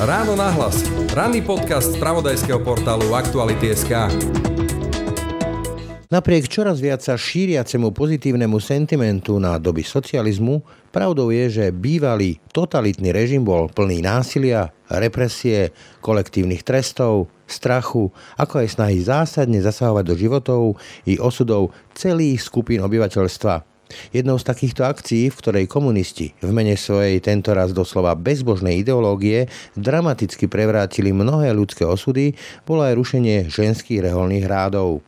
Ráno nahlas. Ranný podcast spravodajského portálu Aktuality.sk. Napriek čoraz viac sa šíriacemu pozitívnemu sentimentu na doby socializmu, pravdou je, že bývalý totalitný režim bol plný násilia, represie, kolektívnych trestov, strachu, ako aj snahy zásadne zasahovať do životov i osudov celých skupín obyvateľstva. Jednou z takýchto akcií, v ktorej komunisti v mene svojej tentoraz doslova bezbožnej ideológie dramaticky prevrátili mnohé ľudské osudy, bolo aj rušenie ženských reholných rádov.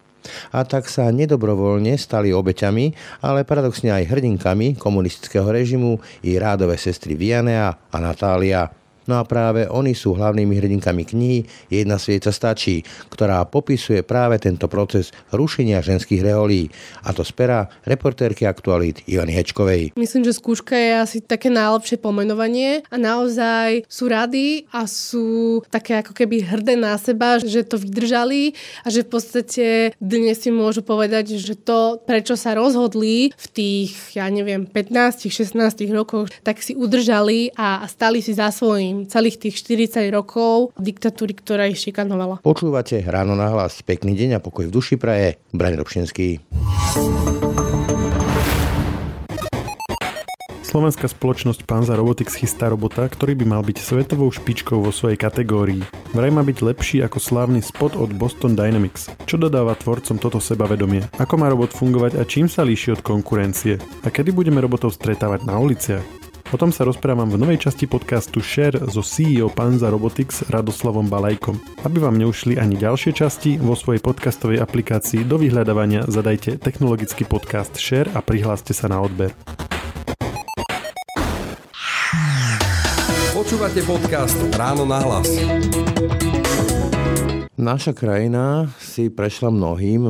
A tak sa nedobrovoľne stali obeťami, ale paradoxne aj hrdinkami komunistického režimu i rádové sestry Viannea a Natália. No a práve oni sú hlavnými hrdinkami knihy Jedna svieca stačí, ktorá popisuje práve tento proces rušenia ženských reholí. A to z pera reportérky Aktualít Ivany Hečkovej. Myslím, že skúška je asi také najlepšie pomenovanie a naozaj sú rady a sú také ako keby hrdé na seba, že to vydržali a že v podstate dnes si môžu povedať, že to, prečo sa rozhodli v tých, 15-16 rokoch, tak si udržali a stali si za svojím celých tých 40 rokov diktatúry, ktorá ich šikanovala. Počúvate Ráno nahlas. Pekný deň a pokoj v duši praje Braňo Dobšinský. Slovenská spoločnosť Panza Robotics chystá robota, ktorý by mal byť svetovou špičkou vo svojej kategórii. Vraj má byť lepší ako slávny spot od Boston Dynamics. Čo dodáva tvorcom toto sebavedomie? Ako má robot fungovať a čím sa líši od konkurencie? A kedy budeme robotov stretávať na uliciach? O tom sa rozprávam v novej časti podcastu Share so CEO Panza Robotics Radoslavom Balajkom. Aby vám neušli ani ďalšie časti, vo svojej podcastovej aplikácii do vyhľadávania zadajte technologický podcast Share a prihláste sa na odber. Počúvate podcast Ráno nahlas. Naša krajina si prešla mnohým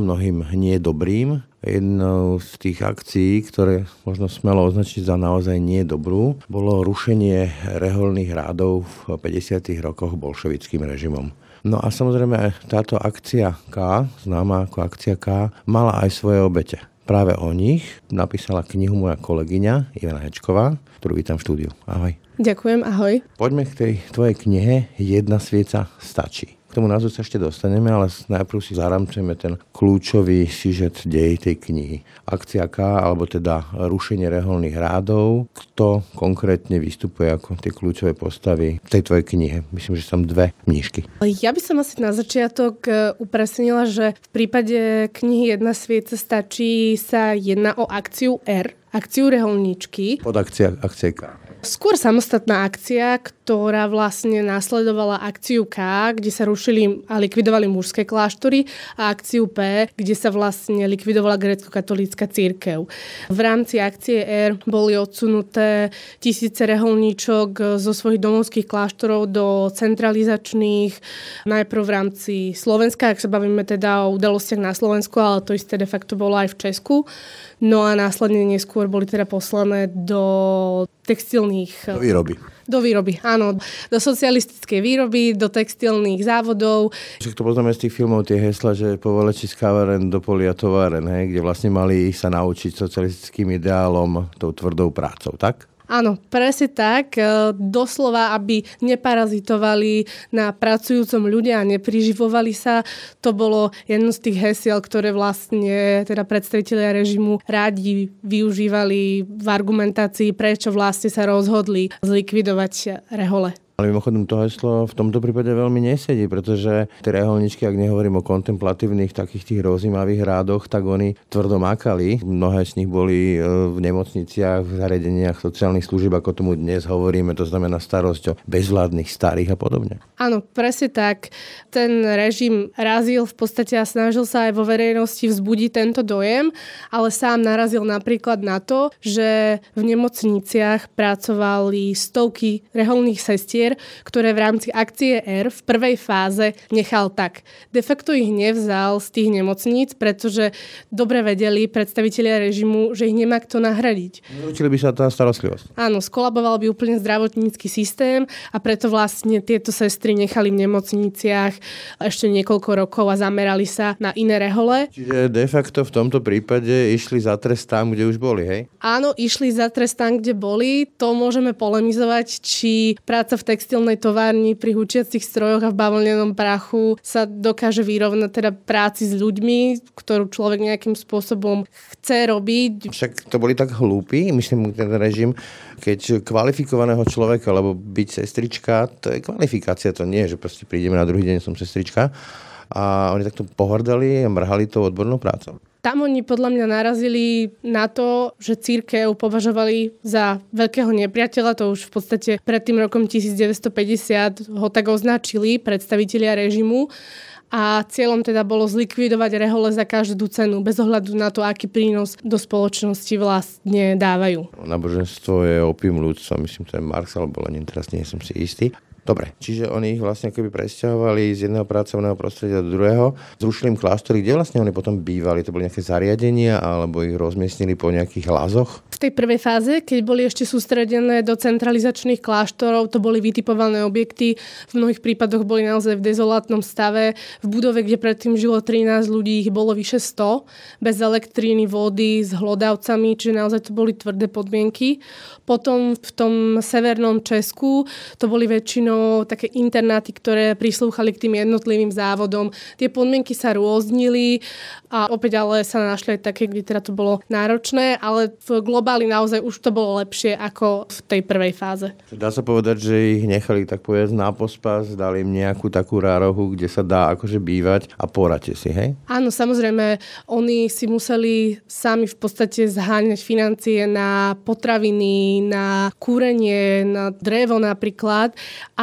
nie dobrým. Jednou z tých akcií, ktoré možno smelo označiť za naozaj nie dobrú, bolo rušenie reholných rádov v 50. rokoch bolševickým režimom. No a samozrejme táto akcia K, známa ako akcia K, mala aj svoje obete. Práve o nich napísala knihu moja kolegyňa Ivana Hečková, ktorú vítam v štúdiu. Ahoj. Ďakujem, ahoj. Poďme k tej tvojej knihe Jedna svieca stačí. K tomu názvu sa ešte dostaneme, ale najprv si zaramcujeme ten kľúčový sižet dej tej knihy. Akcia K, alebo teda rušenie reholných rádov. Kto konkrétne vystupuje ako tie kľúčové postavy v tej tvojej knihe? Myslím, že sú tam dve knižky. Ja by som asi na začiatok upresnila, že v prípade knihy Jedna svieca stačí sa jedná o akciu R, akciu reholníčky. Pod akcia K. Skôr samostatná akcia, ktorá vlastne následovala akciu K, kde sa rušili a likvidovali mužské kláštory, a akciu P, kde sa vlastne likvidovala grécko-katolícka cirkev. V rámci akcie R boli odsunuté tisíce reholníčok zo svojich domovských kláštorov do centralizačných, najprv v rámci Slovenska, ak sa bavíme teda o udalostiach na Slovensku, ale to isté de facto bolo aj v Česku. No a následne neskôr boli teda poslané do textilných... Do výroby, áno. Do socialistickej výroby, do textilných závodov. Však to poznáme z tých filmov, tie hesla, že povoleči z kaváren do polia továren, kde vlastne mali sa naučiť socialistickým ideálom tou tvrdou prácou, tak? Áno, presne tak. Doslova, aby neparazitovali na pracujúcom ľudia a nepriživovali sa. To bolo jedno z tých hesiel, ktoré vlastne teda predstavitelia režimu rádi využívali v argumentácii, prečo vlastne sa rozhodli zlikvidovať rehole. Ale mimochodom to heslo v tomto prípade veľmi nesedí, pretože tie reholničky, ak nehovorím o kontemplatívnych takých tých rozímavých rádoch, tak oni tvrdo makali. Mnohé z nich boli v nemocniciach, v zariadeniach sociálnych služieb, ako tomu dnes hovoríme, to znamená starosť o bezvládnych starých a podobne. Áno, presne tak. Ten režim razil v podstate a snažil sa aj vo verejnosti vzbudiť tento dojem, ale sám narazil napríklad na to, že v nemocniciach pracovali stovky reholných sestier, papier, ktoré v rámci akcie R v prvej fáze nechal tak. De facto ich nevzal z tých nemocníc, pretože dobre vedeli predstavitelia režimu, že ich nemá kto nahradiť. Zručili by sa tá starostlivosť. Áno, skolaboval by úplne zdravotnícky systém a preto vlastne tieto sestry nechali v nemocniciach ešte niekoľko rokov a zamerali sa na iné rehole. Čiže de facto v tomto prípade išli za trest tam, kde už boli, hej? Áno, išli za trest tam, kde boli. To môžeme polemizovať, či práca v textilnej továrni pri hučiacich strojoch a v bavlnenom prachu sa dokáže vyrovnať teda práci s ľuďmi, ktorú človek nejakým spôsobom chce robiť. Však to boli tak hlúpi, myslím, ten režim, keď kvalifikovaného človeka, lebo byť sestrička, to je kvalifikácia, to nie je, že proste prídeme na druhý deň, som sestrička. A oni takto pohrdali a mrhali tou odbornou prácou. Tam oni podľa mňa narazili na to, že cirkev považovali za veľkého nepriateľa, to už v podstate pred tým rokom 1950 ho tak označili predstavitelia režimu a cieľom teda bolo zlikvidovať rehole za každú cenu, bez ohľadu na to, aký prínos do spoločnosti vlastne dávajú. Náboženstvo je opium ľudstva, myslím, to je Marx alebo Lenin, teraz nie som si istý. Dobre, čiže oni ich vlastne akoby presťahovali z jedného pracovného prostredia do druhého, zrušili im kláštory, kde vlastne oni potom bývali, to boli nejaké zariadenia alebo ich rozmiestnili po nejakých lazoch? V tej prvej fáze, keď boli ešte sústredené do centralizačných kláštorov, to boli vytipované objekty, v mnohých prípadoch boli naozaj v dezolátnom stave, v budove, kde predtým žilo 13 ľudí, ich bolo vyše 100, bez elektríny, vody, s hlodavcami, čiže naozaj to boli tvrdé podmienky. Potom v tom severnom Česku to boli väčšinou také internáty, ktoré prislúchali k tým jednotlivým závodom. Tie podmienky sa rôznili a opäť ale sa našli aj také, kde teda to bolo náročné, ale v globáli naozaj už to bolo lepšie ako v tej prvej fáze. Dá sa povedať, že ich nechali tak povedať na pospas, dali im nejakú takú rárohu, kde sa dá akože bývať a poradte si, hej? Áno, samozrejme, oni si museli sami v podstate zháňať financie na potraviny, na kúrenie, na drevo napríklad.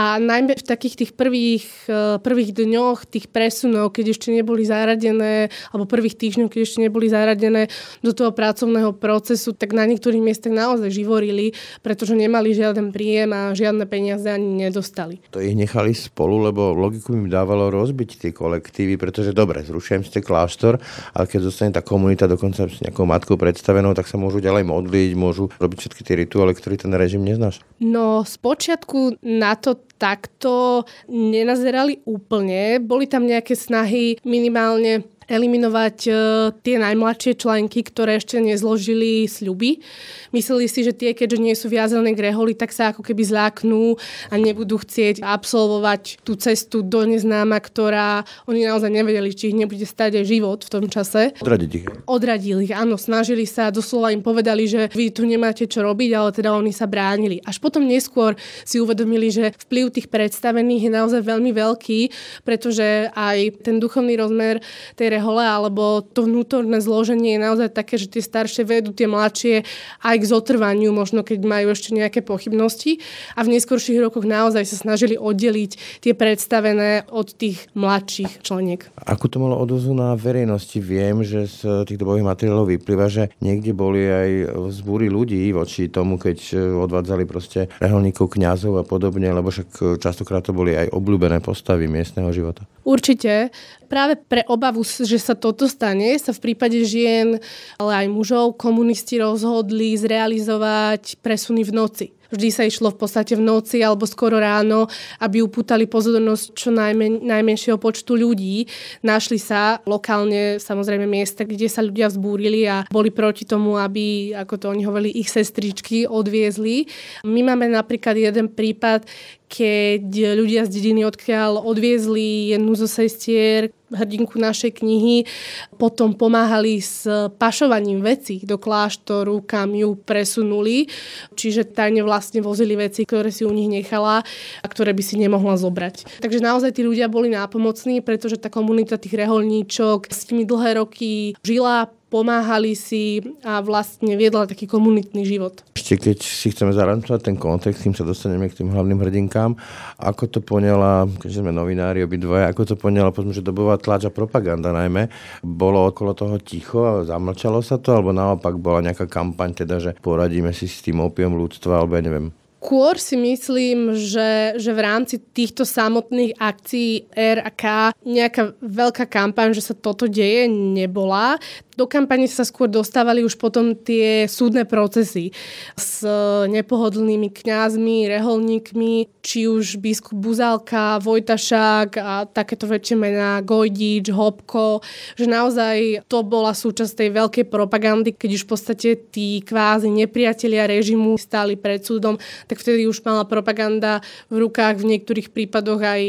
A najmä v takých tých prvých dňoch tých presunov, keď ešte neboli zaradené, alebo prvých týždňov, keď ešte neboli zaradené do toho pracovného procesu, tak na niektorých miestach naozaj živorili, pretože nemali žiaden príjem a žiadne peniaze ani nedostali. To ich nechali spolu, lebo logiku im dávalo rozbiť tie kolektívy, pretože dobre, zrušujem ste kláštor, ale keď zostane tá komunita dokonca s nejakou matkou predstavenou, tak sa môžu ďalej modliť, môžu robiť všetky tie rituály, ktoré ten režim neznáš. No, spočiatku na to takto nenazerali úplne. Boli tam nejaké snahy minimálne eliminovať tie najmladšie členky, ktoré ešte nezložili sľuby. Mysleli si, že tie, keďže nie sú viazané k reholi, tak sa ako keby zláknú a nebudú chcieť absolvovať tú cestu do neznáma, ktorá oni naozaj nevedeli, či ich nebude stať aj život v tom čase. Odradili ich, áno, snažili sa, doslova im povedali, že vy tu nemáte čo robiť, ale teda oni sa bránili. Až potom neskôr si uvedomili, že vplyv tých predstavených je naozaj veľmi veľký, pretože aj ten duchovný rozmer tej rehole, alebo to vnútorné zloženie je naozaj také, že tie staršie vedú tie mladšie aj k zotrvaniu, možno keď majú ešte nejaké pochybnosti. A v neskorších rokoch naozaj sa snažili oddeliť tie predstavené od tých mladších členiek. Ako to malo odozvu na verejnosti? Viem, že z tých dobových materiálov vyplýva, že niekde boli aj vzbúry ľudí voči tomu, keď odvádzali proste reholníkov, kňazov a podobne, lebo však častokrát to boli aj obľúbené postavy miestneho života. Určite. Práve pre obavu, že sa toto stane, sa v prípade žien, ale aj mužov, komunisti rozhodli zrealizovať presuny v noci. Vždy sa išlo v podstate v noci alebo skoro ráno, aby upútali pozornosť čo najmenšieho počtu ľudí. Našli sa lokálne samozrejme miesta, kde sa ľudia vzbúrili a boli proti tomu, aby, ako to oni hovorili, ich sestričky odviezli. My máme napríklad jeden prípad, keď ľudia z dediny, odkiaľ odviezli jednu zo sestier, hrdinku našej knihy, potom pomáhali s pašovaním vecí do kláštoru, kam ju presunuli. Čiže tajne vlastne vozili veci, ktoré si u nich nechala a ktoré by si nemohla zobrať. Takže naozaj tí ľudia boli nápomocní, pretože tá komunita tých reholníčok s tými dlhé roky žila, pomáhali si a vlastne viedla taký komunitný život. Ešte keď si chceme zaramcovať ten kontext, kým sa dostaneme k tým hlavným hrdinkám, ako to poňala, keďže sme novinári obidvaja, ako to poňala, povedzme, že dobová tlač a propaganda najmä, bolo okolo toho ticho a zamlčalo sa to, alebo naopak bola nejaká kampaň, teda, že poradíme si s tým opium ľudstva, alebo ja neviem. Skôr si myslím, že v rámci týchto samotných akcií R a K nejaká veľká kampaň, že sa toto deje, nebola. Do kampane sa skôr dostávali už potom tie súdne procesy s nepohodlnými kňazmi, reholníkmi, či už biskup Buzálka, Vojtašák a takéto väčšie mená, Gojdič, Hopko, že naozaj to bola súčasť tej veľkej propagandy, keď už v podstate tí kvázi nepriatelia režimu stáli pred súdom, tak vtedy už mala propaganda v rukách v niektorých prípadoch aj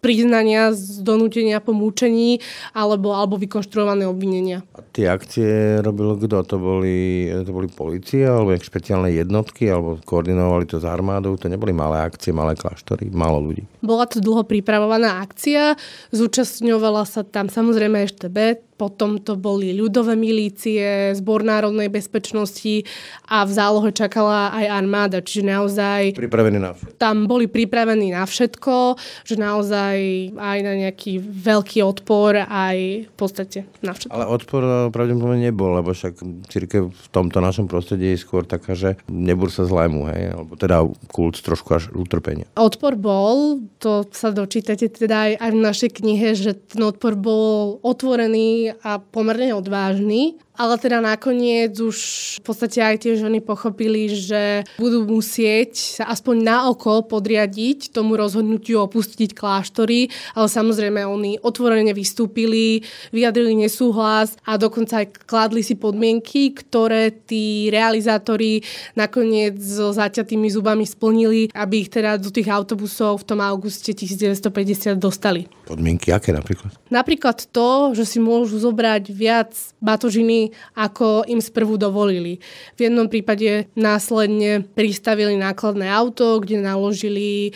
priznania z donútenia po mučení alebo vykonštruované obvinenia. Tie akcie robil kto? To boli polícia alebo špeciálne jednotky, alebo koordinovali to s armádou? To neboli malé akcie, malé kláštory, málo ľudí. Bola to dlho pripravovaná akcia, zúčastňovala sa tam samozrejme ŠtB, potom to boli ľudové milície, Zbor národnej bezpečnosti a v zálohe čakala aj armáda, čiže naozaj pripravení na všetko. Tam boli pripravení na všetko, že naozaj aj na nejaký veľký odpor, aj v podstate na všetko. Ale odpor pravdepodobne nebol, lebo však cirkev v tomto našom prostredí je skôr taká, že nebúr sa zlému, hej, alebo teda kult trošku až utrpenia. Odpor bol, to sa dočítate teda aj v našej knihe, že ten odpor bol otvorený a pomerne odvážny. Ale teda nakoniec už v podstate aj tie ženy pochopili, že budú musieť sa aspoň na oko podriadiť tomu rozhodnutiu opustiť kláštory, ale samozrejme oni otvorene vystúpili, vyjadrili nesúhlas a dokonca aj kladli si podmienky, ktoré tí realizátori nakoniec so zaťatými zubami splnili, aby ich teda do tých autobusov v tom auguste 1950 dostali. Podmienky aké napríklad? Napríklad to, že si môžu zobrať viac batožiny, ako im sprvu dovolili. V jednom prípade následne pristavili nákladné auto, kde naložili,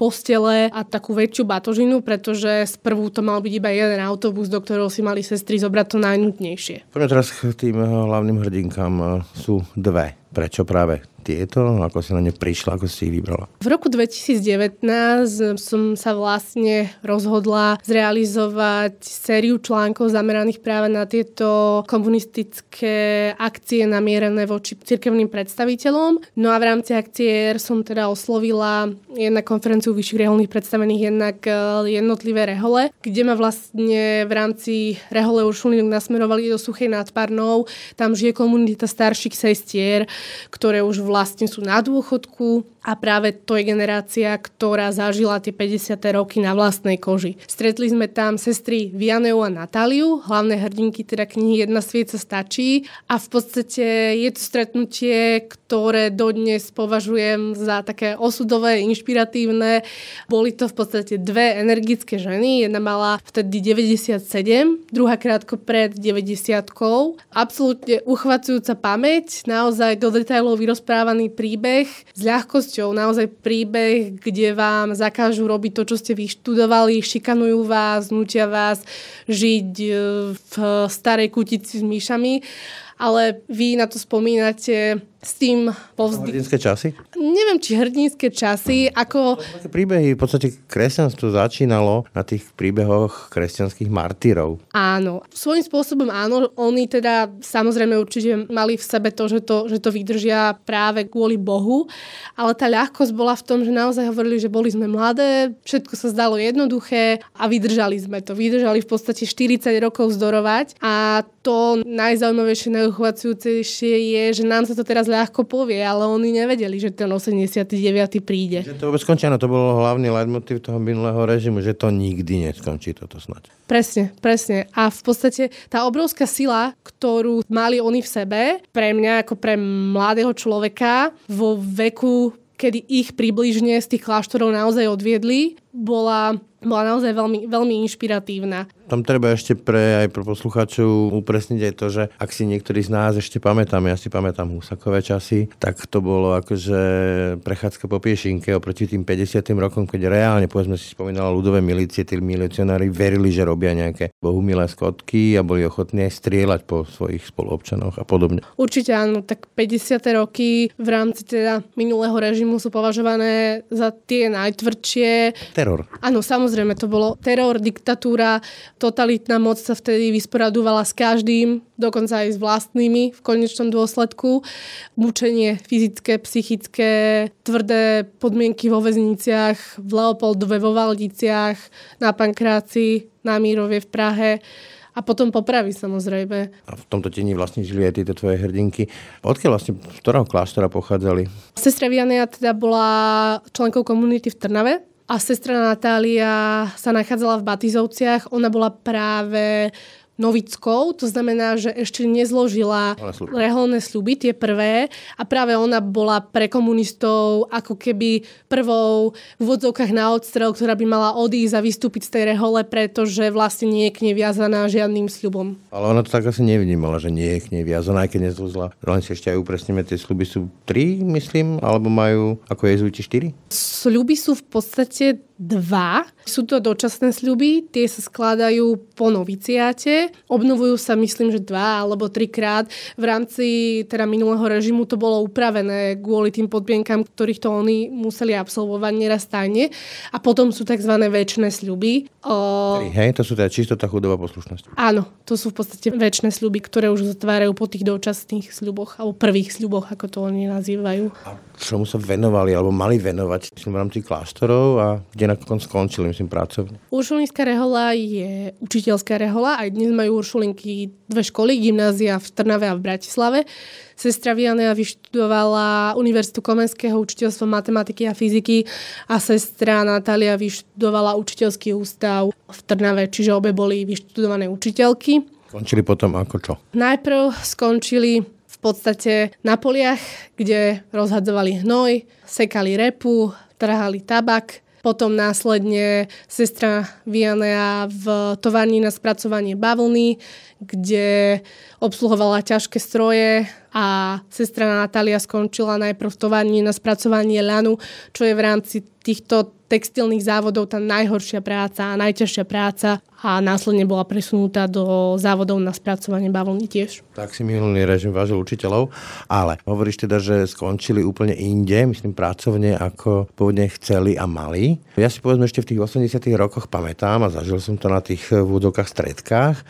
postele a takú väčšiu batožinu, pretože sprvu to mal byť iba jeden autobus, do ktorého si mali sestry zobrať to najnutnejšie. Poďme teraz k tým hlavným hrdinkám. Sú dve. Prečo práve tieto? Ako si na ne prišla? Ako si ich vybrala? V roku 2019 som sa vlastne rozhodla zrealizovať sériu článkov zameraných práve na tieto komunistické akcie namierené voči cirkevným predstaviteľom. No a v rámci akcie R som teda oslovila jednak konferenciu vyšších reholných predstavených, jednak jednotlivé rehole, kde ma vlastne v rámci rehole Uršulínok nasmerovali do Suchej nad Parnou. Tam žije komunita starších sestier, ktoré už vlastne sú na dôchodku a práve to je generácia, ktorá zažila tie 50. roky na vlastnej koži. Stretli sme tam sestry Vianneu a Natáliu, hlavné hrdinky teda knihy Jedna svieca stačí, a v podstate je to stretnutie, ktoré dodnes považujem za také osudové, inšpiratívne. Boli to v podstate dve energické ženy, jedna mala vtedy 97, druhá krátko pred 90-kou. Absolútne uchvacujúca pamäť, naozaj do detailov vyrozprávaný príbeh s ľahkosťou, naozaj príbeh, kde vám zakážu robiť to, čo ste vyštudovali, šikanujú vás, nútia vás žiť v starej kutici s myšami. Ale vy na to spomínate s tým hrdinské časy? Neviem, či hrdinské časy, ako príbehy, v podstate kresťanstvo začínalo na tých príbehoch kresťanských martyrov. Áno, svojím spôsobom áno, oni teda samozrejme určite mali v sebe to, že to vydržia práve kvôli Bohu, ale tá ľahkosť bola v tom, že naozaj hovorili, že boli sme mladé, všetko sa zdalo jednoduché a vydržali sme to. Vydržali v podstate 40 rokov zdorovať a to najzaujímavejšie, najuchvacujúcejšie je, že nám sa to teraz ľahko povie, ale oni nevedeli, že ten 89. príde. Že to vôbec skončí, áno, to bol hlavný leitmotiv toho minulého režimu, že to nikdy neskončí toto snáď. Presne. A v podstate tá obrovská sila, ktorú mali oni v sebe, pre mňa ako pre mladého človeka vo veku, kedy ich približne z tých kláštorov naozaj odviedli, bola naozaj veľmi, veľmi inšpiratívna. Tam treba ešte aj pre poslucháčov upresniť aj to, že ak si niektorí z nás ešte pamätáme, ja si pamätám Husakové časy, tak to bolo akože prechádzka po Piešinke oproti tým 50. rokom, keď reálne, povedzme si spomínala ľudové milície, tí milicionári verili, že robia nejaké bohumilé skotky a boli ochotní aj strieľať po svojich spoluobčanoch a podobne. Určite áno, tak 50. roky v rámci teda minulého režimu sú považované za tie najtvrdšie. Teror. Áno, samozrejme. Samozrejme, to bolo teror, diktatúra, totalitná moc sa vtedy vysporadovala s každým, dokonca aj s vlastnými v konečnom dôsledku. Mučenie fyzické, psychické, tvrdé podmienky vo väzniciach, v Leopoldove, vo Valdiciach, na Pankráci, na Mírovie v Prahe. A potom popravy, samozrejme. A v tomto tieni vlastne žili aj tieto tvoje hrdinky. Odkiaľ vlastne, z ktorého kláštora pochádzali? Sestra Viannea teda bola členkou komunity v Trnave a sestra Natália sa nachádzala v Batizovciach. Ona bola práve novickou, to znamená, že ešte nezložila reholné sľuby, tie prvé. A práve ona bola pre komunistov ako keby prvou v úvodzovkách na odstrel, ktorá by mala odísť a vystúpiť z tej rehole, pretože vlastne nie je k nej viazaná žiadnym sľubom. Ale ona to tak asi nevnímala, že nie je k nej viazaná, aj keď nezložila. Len si ešte aj upresníme, tie sľuby sú 3, myslím, alebo majú ako jezuiti 4? Sľuby sú v podstate 2. Sú to dočasné sľuby, tie sa skladajú po noviciáte. Obnovujú sa, myslím, že 2 alebo 3-krát. V rámci teda minulého režimu to bolo upravené kvôli tým podmienkam, ktorých to oni museli absolvovať neraz tajne. A potom sú tzv. Večné sľuby. To sú teda čistota, chudoba, poslušnosť. Áno, to sú v podstate večné sľuby, ktoré už zatvárajú po tých dočasných sľuboch alebo prvých sľuboch, ako to oni nazývajú. A čomu sa venovali alebo mali venovať v rámci kláštorov a kde nakon skončili, myslím, pracovne? Uršulínska rehola je učiteľská rehola. Aj dnes majú Uršulinky 2 školy, gymnázia v Trnave a v Bratislave. Sestra Viannea vyštudovala Univerzitu Komenského, učiteľstvo matematiky a fyziky a sestra Natália vyštudovala učiteľský ústav v Trnave, čiže obe boli vyštudované učiteľky. Skončili potom ako čo? Najprv skončili v podstate na poliach, kde rozhadzovali hnoj, sekali repu, trhali tabak. Potom následne sestra Viannea v továrni na spracovanie bavlny, kde obsluhovala ťažké stroje, a sestra Natália skončila najprv v továrni na spracovanie lanu, čo je v rámci týchto textilných závodov tá najhoršia práca a najťažšia práca, a následne bola presunutá do závodov na spracovanie bavlny tiež. Tak si minulý režim vážil učiteľov, ale hovoríš teda, že skončili úplne inde, myslím pracovne, ako pôvodne chceli a mali. Ja si povedzme ešte v tých 80. rokoch pamätám a zažil som to na tých vúdokách stredkách.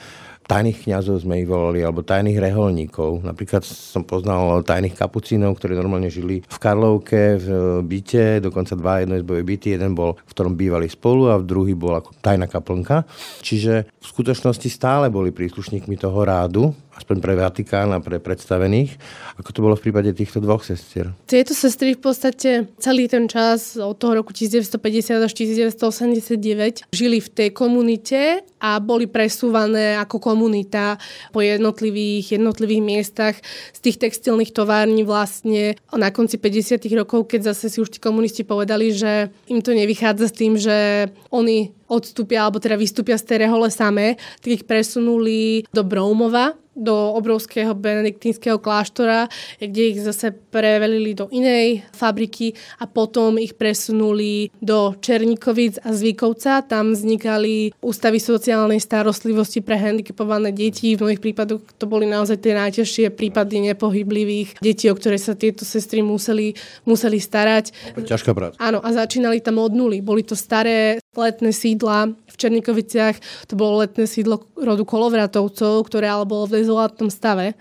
Tajných kňazov sme ich volali, alebo tajných reholníkov. Napríklad som poznal tajných kapucínov, ktorí normálne žili v Karlovke, v byte, dokonca 2 jednoizbové byty. Jeden bol, v ktorom bývali spolu, a v druhý bol ako tajná kaplnka. Čiže v skutočnosti stále boli príslušníkmi toho rádu, aspoň pre Vatikán a pre predstavených, ako to bolo v prípade týchto dvoch sestier. Tieto sestry v podstate celý ten čas od toho roku 1950 až 1989 žili v tej komunite a boli presúvané ako komunita po jednotlivých miestach z tých textilných tovární vlastne na konci 50. rokov, keď zase si už tí komunisti povedali, že im to nevychádza s tým, že oni odstúpia, alebo teda vystúpia z tej rehole samé, tak ich presunuli do Broumova, do obrovského benediktínskeho kláštora, kde ich zase prevelili do inej fabriky a potom ich presunuli do Černíkovic a Zvykovca. Tam vznikali ústavy sociálnej starostlivosti pre handicapované deti. V mnohých prípadoch to boli naozaj tie najťažšie prípady nepohyblivých detí, o ktoré sa tieto sestry museli starať. Ťažká práca. Áno, a začínali tam od nuly. Boli to staré letné sídla v Černíkoviciach. To bolo letné sídlo rodu Kolovratovcov, ktoré ale bolo v dezolátnom stave.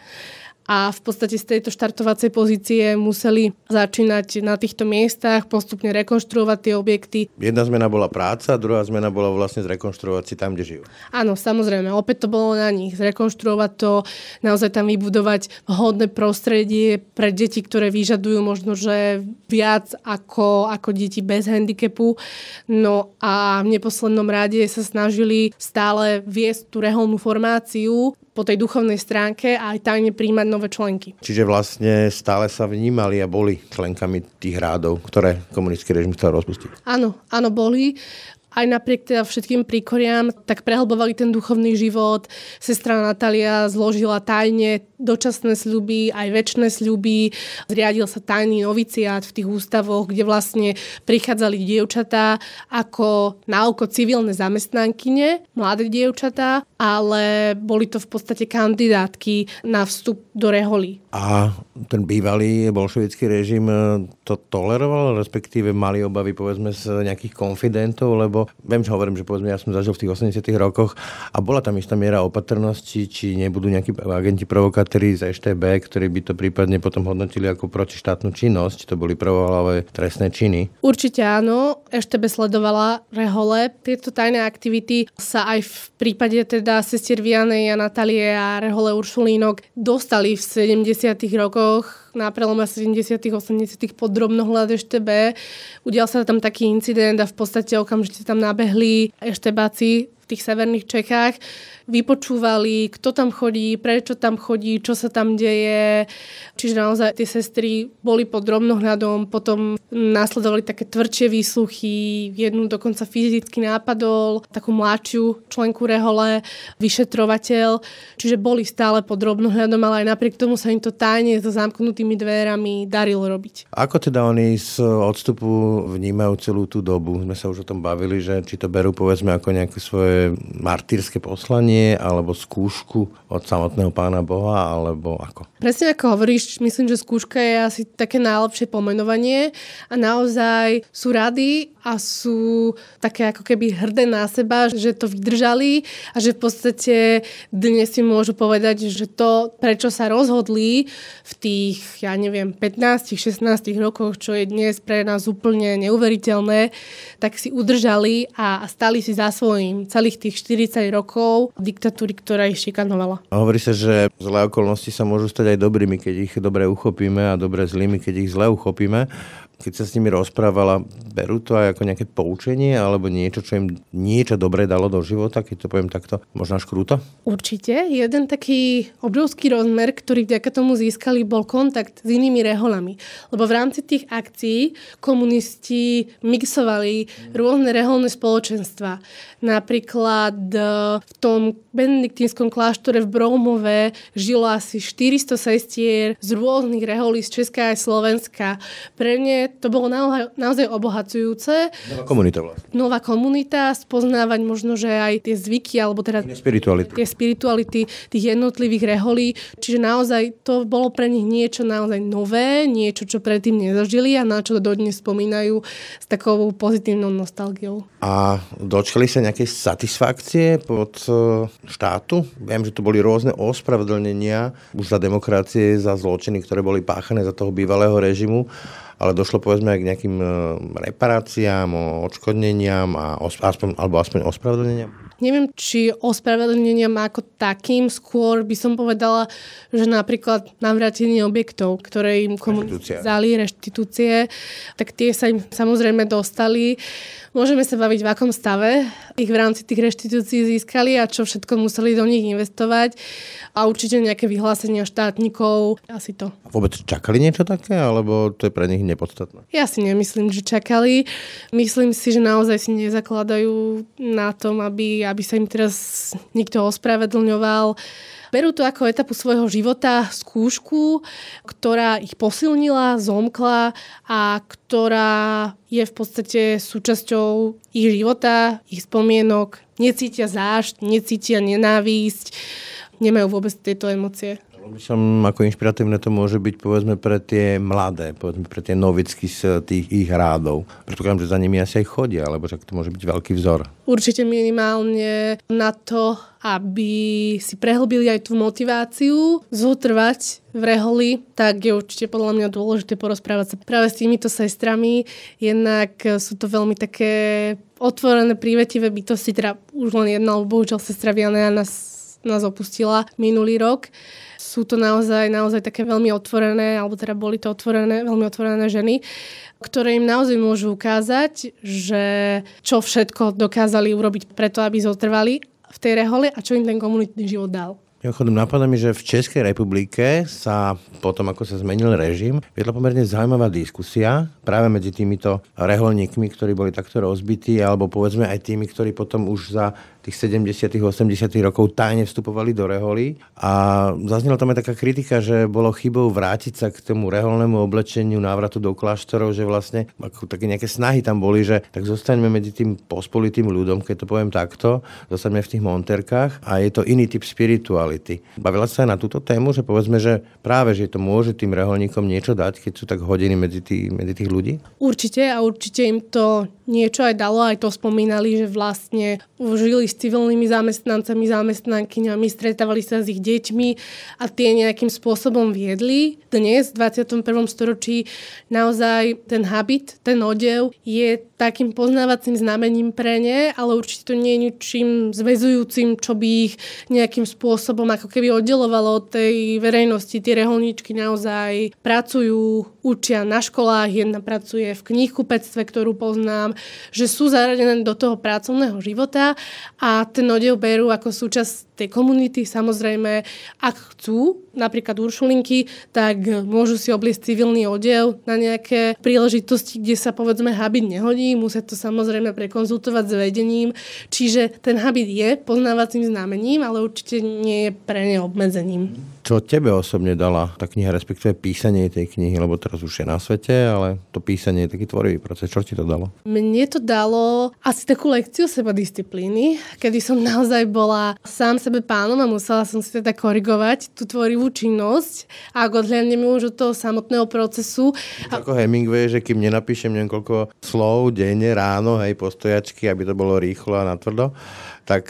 A v podstate z tejto štartovacej pozície museli začínať na týchto miestach, postupne rekonštruovať tie objekty. Jedna zmena bola práca, druhá zmena bola vlastne zrekonštruovať si tam, kde žijú. Áno, samozrejme, opäť to bolo na nich. Zrekonštruovať to, naozaj tam vybudovať vhodné prostredie pre deti, ktoré vyžadujú možno, že viac ako deti bez handicapu. No a v neposlednom rade sa snažili stále viesť tú reholnú formáciu po tej duchovnej stránke a aj tajne príjmať nové členky. Čiže vlastne stále sa vnímali a boli členkami tých rádov, ktoré komunistický režim chcel rozpustiť. Áno, boli. Aj napriek teda všetkým príkoriam, tak prehlbovali ten duchovný život. Sestra Natália zložila tajne dočasné sľuby, aj večné sľuby. Zriadil sa tajný noviciát v tých ústavoch, kde vlastne prichádzali dievčatá ako naoko civilné zamestnankyne, mladé dievčatá, ale boli to v podstate kandidátky na vstup do reholí. A ten bývalý bolševický režim to toleroval, respektíve mali obavy, povedzme, z nejakých konfidentov, lebo viem, čo hovorím, že povedzme, ja som zažil v tých 80 rokoch a bola tam istá miera opatrnosti, či nebudú nejakí agenti provokátori z ŠtB, ktorí by to prípadne potom hodnotili ako protištátnu činnosť, či to boli prvohlavové trestné činy. Určite áno, ŠtB sledovala rehole. Tieto tajné aktivity sa aj v prípade teda sestier Vianney a Natálie a rehole Uršulínok dostali v 70. rokoch, na prelome 70. 80. pod drobnohľad ŠtB. Udial sa tam taký incident a v podstate okamžite tam nabehli ŠtBáci v tých severných Čechách, vypočúvali, kto tam chodí, prečo tam chodí, čo sa tam deje. Čiže naozaj tie sestry boli pod drobnohľadom, potom nasledovali také tvrdšie výsluchy, jednu dokonca fyzicky nápadol, takú mladšiu členku rehole, vyšetrovateľ. Čiže boli stále pod drobnohľadom, ale aj napriek tomu sa im to tajne so zamknutými dverami darilo robiť. Ako teda oni z odstupu vnímajú celú tú dobu? Sme sa už o tom bavili, že či to berú povedzme ako nejaké svoje martýrske poslanie alebo skúšku od samotného Pána Boha, alebo ako? Presne ako hovoríš, myslím, že skúška je asi také najlepšie pomenovanie a naozaj sú rady a sú také ako keby hrdé na seba, že to vydržali a že v podstate dnes si môžu povedať, že to, prečo sa rozhodli v tých, 15-16 rokoch, čo je dnes pre nás úplne neuveriteľné, tak si udržali a stali si za svojím celých tých 40 rokov diktatúry, ktorá ich šikanovala. Hovorí sa, že zlé okolnosti sa môžu stať aj dobrými, keď ich dobre uchopíme a dobre zlými, keď ich zle uchopíme. Keď sa s nimi rozprávala, berú to aj ako nejaké poučenie alebo niečo, čo im niečo dobré dalo do života, keď to poviem takto, možno až krúto? Určite. Jeden taký obrovský rozmer, ktorý vďaka tomu získali, bol kontakt s inými reholami. Lebo v rámci tých akcií komunisti mixovali rôzne reholné spoločenstva. Napríklad v tom benediktínskom kláštore v Broumove žilo asi 400 sestier z rôznych reholí z Česka aj Slovenska. Pre ne to bolo naozaj obohacujúce. Nová komunita vlastne. Nová komunita, spoznávať možno, že aj tie zvyky, alebo teda tie spirituality tých jednotlivých reholí. Čiže naozaj to bolo pre nich niečo naozaj nové, niečo, čo predtým nezažili a na čo dodnes spomínajú s takou pozitívnou nostalgiou. A dočkali sa nejaké satisfakcie od štátu? Viem, že to boli rôzne ospravedlnenia už za demokracie, za zločiny, ktoré boli páchané za toho bývalého režimu. Ale došlo povedzme aj k nejakým reparáciám, odškodneniam a aspoň ospravedlneniam? Neviem, či ospravedlneniam ako takým, skôr by som povedala, že napríklad navrátenie objektov, ktoré im komunisti dali, reštitúcie, tak tie sa im samozrejme dostali. Môžeme sa baviť, v akom stave ich v rámci tých reštitúcií získali a čo všetko museli do nich investovať a určite nejaké vyhlásenia štátnikov, asi to. A vôbec čakali niečo také, alebo to je pre nich nepodstatné? Ja si nemyslím, že čakali. Myslím si, že naozaj si nezakladajú na tom, aby sa im teraz niekto ospravedlňoval. Berú to ako etapu svojho života, skúšku, ktorá ich posilnila, zomkla a ktorá je v podstate súčasťou ich života, ich spomienok. Necítia zášť, necítia nenávisť, nemajú vôbec tieto emócie. Myslím, ako inšpiratívne to môže byť povedzme pre tie mladé, povedzme pre tie novicky z tých ich rádov. Predpokladám, že za nimi asi aj chodia, lebo však to môže byť veľký vzor. Určite minimálne na to, aby si prehlbili aj tú motiváciu zotrvať v reholi, tak je určite podľa mňa dôležité porozprávať sa práve s týmito sestrami. Jednak sú to veľmi také otvorené, prívetivé bytosti, teda už len jedna, alebo bohužiaľ sestra Viannea nás opustila minulý rok. Sú to naozaj také veľmi otvorené, alebo teda boli to veľmi otvorené ženy, ktoré im naozaj môžu ukázať, že čo všetko dokázali urobiť preto, aby zotrvali v tej rehole a čo im ten komunitný život dal. Mimochodom, napadá mi, že v Českej republike sa potom, ako sa zmenil režim, viedla pomerne zaujímavá diskusia práve medzi týmito reholníkmi, ktorí boli takto rozbití, alebo povedzme aj tými, ktorí potom už za tých 70. 80. rokov tajne vstupovali do reholí. A zaznela tam aj taká kritika, že bolo chybou vrátiť sa k tomu reholnému oblečeniu, návratu do kláštorov, že vlastne ako také nejaké snahy tam boli, že tak zostaňme medzi tým pospolitým ľudom, keď to poviem takto, zostaňme v tých monterkách a je to iný typ spirituality. Bavila sa aj na túto tému, že povedzme, že práve, že to môže tým reholníkom niečo dať, keď sú tak hodiny medzi tých ľudí? Určite a určite im to niečo aj dalo, aj to spomínali, že vlastne žili s civilnými zamestnancami, zamestnankyňami, stretávali sa s ich deťmi a tie nejakým spôsobom viedli. Dnes, v 21. storočí, naozaj ten habit, ten odev je takým poznávacím znamením pre ne, ale určite to nie je ničím zväzujúcim, čo by ich nejakým spôsobom ako keby oddelovalo od tej verejnosti. Tie reholníčky naozaj pracujú, učia na školách, jedna pracuje v knihkupectve, ktorú poznám, že sú zaradené do toho pracovného života a ten odev berú ako súčasť tej komunity. Samozrejme, ak chcú, napríklad Uršulinky, tak môžu si obliecť civilný odev na nejaké príležitosti, kde sa povedzme habit nehodí. Musia to samozrejme prekonzultovať s vedením. Čiže ten habit je poznávacím znamením, ale určite nie je pre ne obmedzením. Čo tebe osobne dala tá kniha, respektíve písanie tej knihy, lebo teraz už je na svete, ale to písanie je taký tvorivý proces. Čo ti to dalo? Mne to dalo asi takú lekciu sebadisciplíny, kedy som naozaj bola sám sebe pánom a musela som si teda korigovať tú tvorivú činnosť a ak odhľadnem už od toho samotného procesu. Ako Hemingway, že kým nenapíšem niekoľko slov denne ráno, hej, postojačky, aby to bolo rýchlo a natvrdo, tak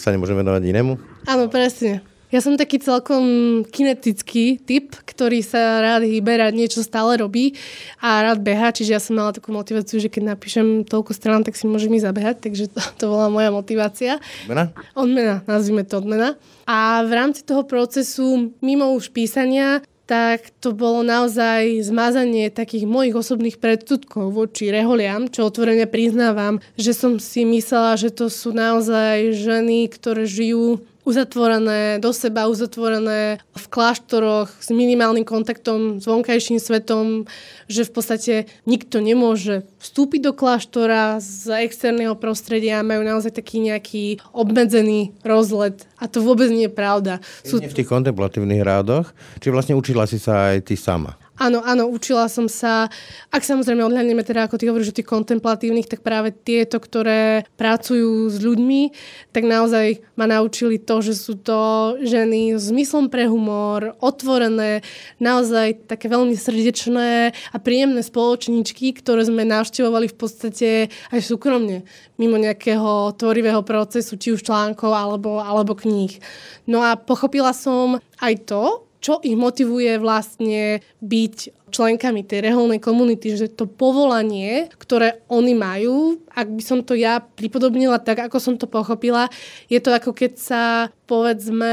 sa nemôžem venovať inému? Áno, presne. Ja som taký celkom kinetický typ, ktorý sa rád hýbe, rád niečo stále robí a rád beha, čiže ja som mala takú motiváciu, že keď napíšem toľko strán, tak si môžem ísť zabehať, takže to bola moja motivácia. Odmena? Odmena, nazvime to odmena. A v rámci toho procesu, mimo už písania, tak to bolo naozaj zmazanie takých mojich osobných predsudkov voči reholiam, čo otvorene priznávam, že som si myslela, že to sú naozaj ženy, ktoré žijú uzatvorené do seba, uzatvorené v kláštoroch s minimálnym kontaktom s vonkajším svetom, že v podstate nikto nemôže vstúpiť do kláštora z externého prostredia, majú naozaj taký nejaký obmedzený rozhľad. A to vôbec nie je pravda. Sú v tých kontemplatívnych rádoch? Či vlastne učila si sa aj ty sama? Áno, učila som sa. Ak samozrejme odhľadneme teda, ako ty hovoríš o tých kontemplatívnych, tak práve tieto, ktoré pracujú s ľuďmi, tak naozaj ma naučili to, že sú to ženy s zmyslom pre humor, otvorené, naozaj také veľmi srdečné a príjemné spoločničky, ktoré sme navštevovali v podstate aj súkromne, mimo nejakého tvorivého procesu, či už článkov alebo kníh. No a pochopila som aj to, čo ich motivuje vlastne byť členkami tej reholnej komunity, že to povolanie, ktoré oni majú, ak by som to ja pripodobnila tak, ako som to pochopila, je to ako keď sa, povedzme,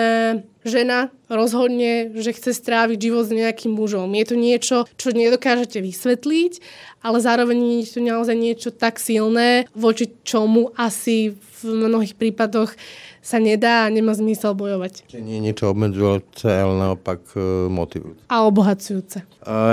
žena rozhodne, že chce stráviť život s nejakým mužom. Je to niečo, čo nedokážete vysvetliť, ale zároveň je to naozaj niečo tak silné, voči čomu asi v mnohých prípadoch sa nedá a nemá zmysel bojovať. Čiže nie je niečo obmedzujúce, ale naopak motivujúce. A obohacujúce.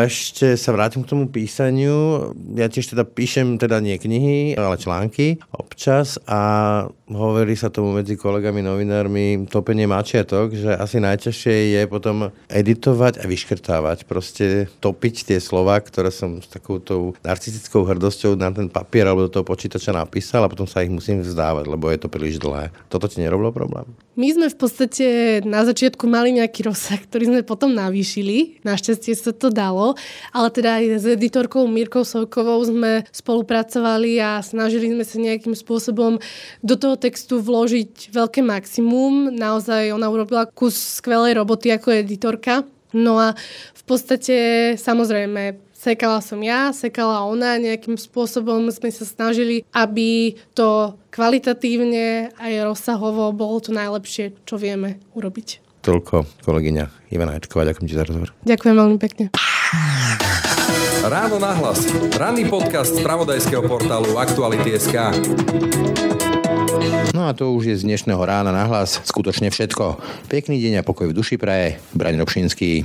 Ešte sa vrátim k tomu písaniu. Ja tiež teda píšem teda nie knihy, ale články občas a hovorí sa tomu medzi kolegami novinármi topenie mačiatok, že asi najťažšie je potom editovať a vyškrtávať. Proste topiť tie slova, ktoré som s takoutou narcistickou hrdosťou na ten papier alebo do toho počítača napísal a potom sa ich musím vzdávať, lebo je to príliš dlhé. Toto ti nerobilo problém? My sme v podstate na začiatku mali nejaký rozsah, ktorý sme potom navýšili. Našťastie sa to dalo, ale teda aj s editorkou Mirkou Sojkovou sme spolupracovali a snažili sme sa nejakým spôsobom do toho textu vložiť veľké maximum. Naozaj ona urobila kus skvelej roboty ako editorka. No a v podstate samozrejme sekala som ja, sekala ona, nejakým spôsobom sme sa snažili, aby to kvalitatívne aj rozsahovo bolo to najlepšie, čo vieme urobiť. Toľko, kolegyňa Ivana Hečková, ďakujem ti za rozhovor. Ďakujem veľmi pekne. Ráno nahlas. Ranný podcast z pravodajského portálu Aktuality.sk. No a to už je z dnešného Rána nahlas skutočne všetko. Pekný deň a pokoj v duši praje Braňo Dobšinský.